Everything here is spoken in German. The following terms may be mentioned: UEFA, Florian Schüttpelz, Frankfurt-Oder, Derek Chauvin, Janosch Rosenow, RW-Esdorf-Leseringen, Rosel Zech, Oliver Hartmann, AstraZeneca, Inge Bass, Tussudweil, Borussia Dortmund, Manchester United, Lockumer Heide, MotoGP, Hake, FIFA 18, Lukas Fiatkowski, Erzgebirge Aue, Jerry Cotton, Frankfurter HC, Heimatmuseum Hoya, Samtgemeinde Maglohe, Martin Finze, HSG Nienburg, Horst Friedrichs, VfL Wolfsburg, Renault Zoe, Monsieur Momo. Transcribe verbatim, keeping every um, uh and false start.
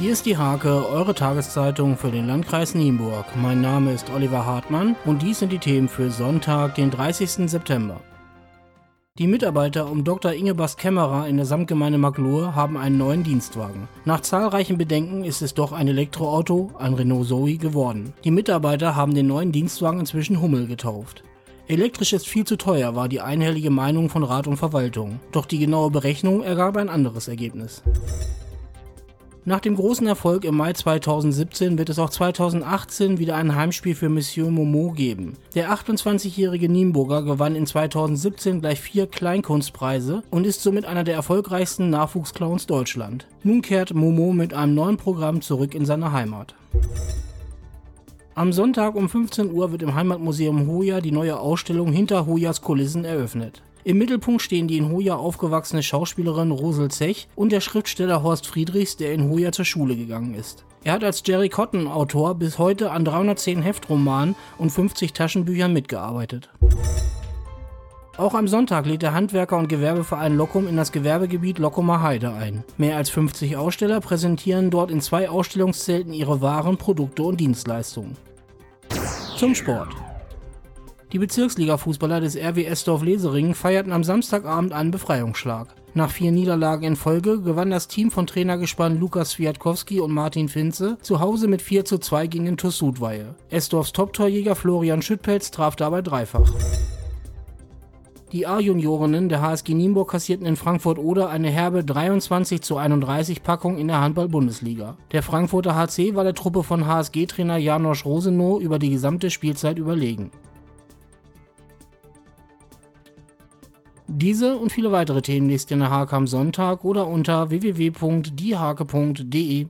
Hier ist die Hake, eure Tageszeitung für den Landkreis Nienburg. Mein Name ist Oliver Hartmann und dies sind die Themen für Sonntag, den dreißigsten September. Die Mitarbeiter um Doktor Inge Bass in der Samtgemeinde Maglohe haben einen neuen Dienstwagen. Nach zahlreichen Bedenken ist es doch ein Elektroauto, ein Renault Zoe, geworden. Die Mitarbeiter haben den neuen Dienstwagen inzwischen Hummel getauft. Elektrisch ist viel zu teuer, war die einhellige Meinung von Rat und Verwaltung. Doch die genaue Berechnung ergab ein anderes Ergebnis. Nach dem großen Erfolg im Mai zweitausendsiebzehn wird es auch zweitausendachtzehn wieder ein Heimspiel für Monsieur Momo geben. Der achtundzwanzigjährige Nienburger gewann in zweitausendsiebzehn gleich vier Kleinkunstpreise und ist somit einer der erfolgreichsten Nachwuchsclowns Deutschland. Nun kehrt Momo mit einem neuen Programm zurück in seine Heimat. Am Sonntag um fünfzehn Uhr wird im Heimatmuseum Hoya die neue Ausstellung Hinter Hoyas Kulissen eröffnet. Im Mittelpunkt stehen die in Hoya aufgewachsene Schauspielerin Rosel Zech und der Schriftsteller Horst Friedrichs, der in Hoya zur Schule gegangen ist. Er hat als Jerry Cotton Autor bis heute an dreihundertzehn Heftromanen und fünfzig Taschenbüchern mitgearbeitet. Auch am Sonntag lädt der Handwerker- und Gewerbeverein Lockum in das Gewerbegebiet Lockumer Heide ein. Mehr als fünfzig Aussteller präsentieren dort in zwei Ausstellungszelten ihre Waren, Produkte und Dienstleistungen. Zum Sport. Die Bezirksliga-Fußballer des R W-Esdorf-Leseringen feierten am Samstagabend einen Befreiungsschlag. Nach vier Niederlagen in Folge gewann das Team von Trainergespann Lukas Fiatkowski und Martin Finze zu Hause mit vier zu zwei gegen den Tussudweil. Esdorfs Top-Torjäger Florian Schüttpelz traf dabei dreifach. Die A-Juniorinnen der H S G Nienburg kassierten in Frankfurt-Oder eine herbe dreiundzwanzig zu einunddreißig Packung in der Handball-Bundesliga. Der Frankfurter H C war der Truppe von H S G-Trainer Janosch Rosenow über die gesamte Spielzeit überlegen. Diese und viele weitere Themen lest ihr in der Hake am Sonntag oder unter w w w punkt diehake punkt de.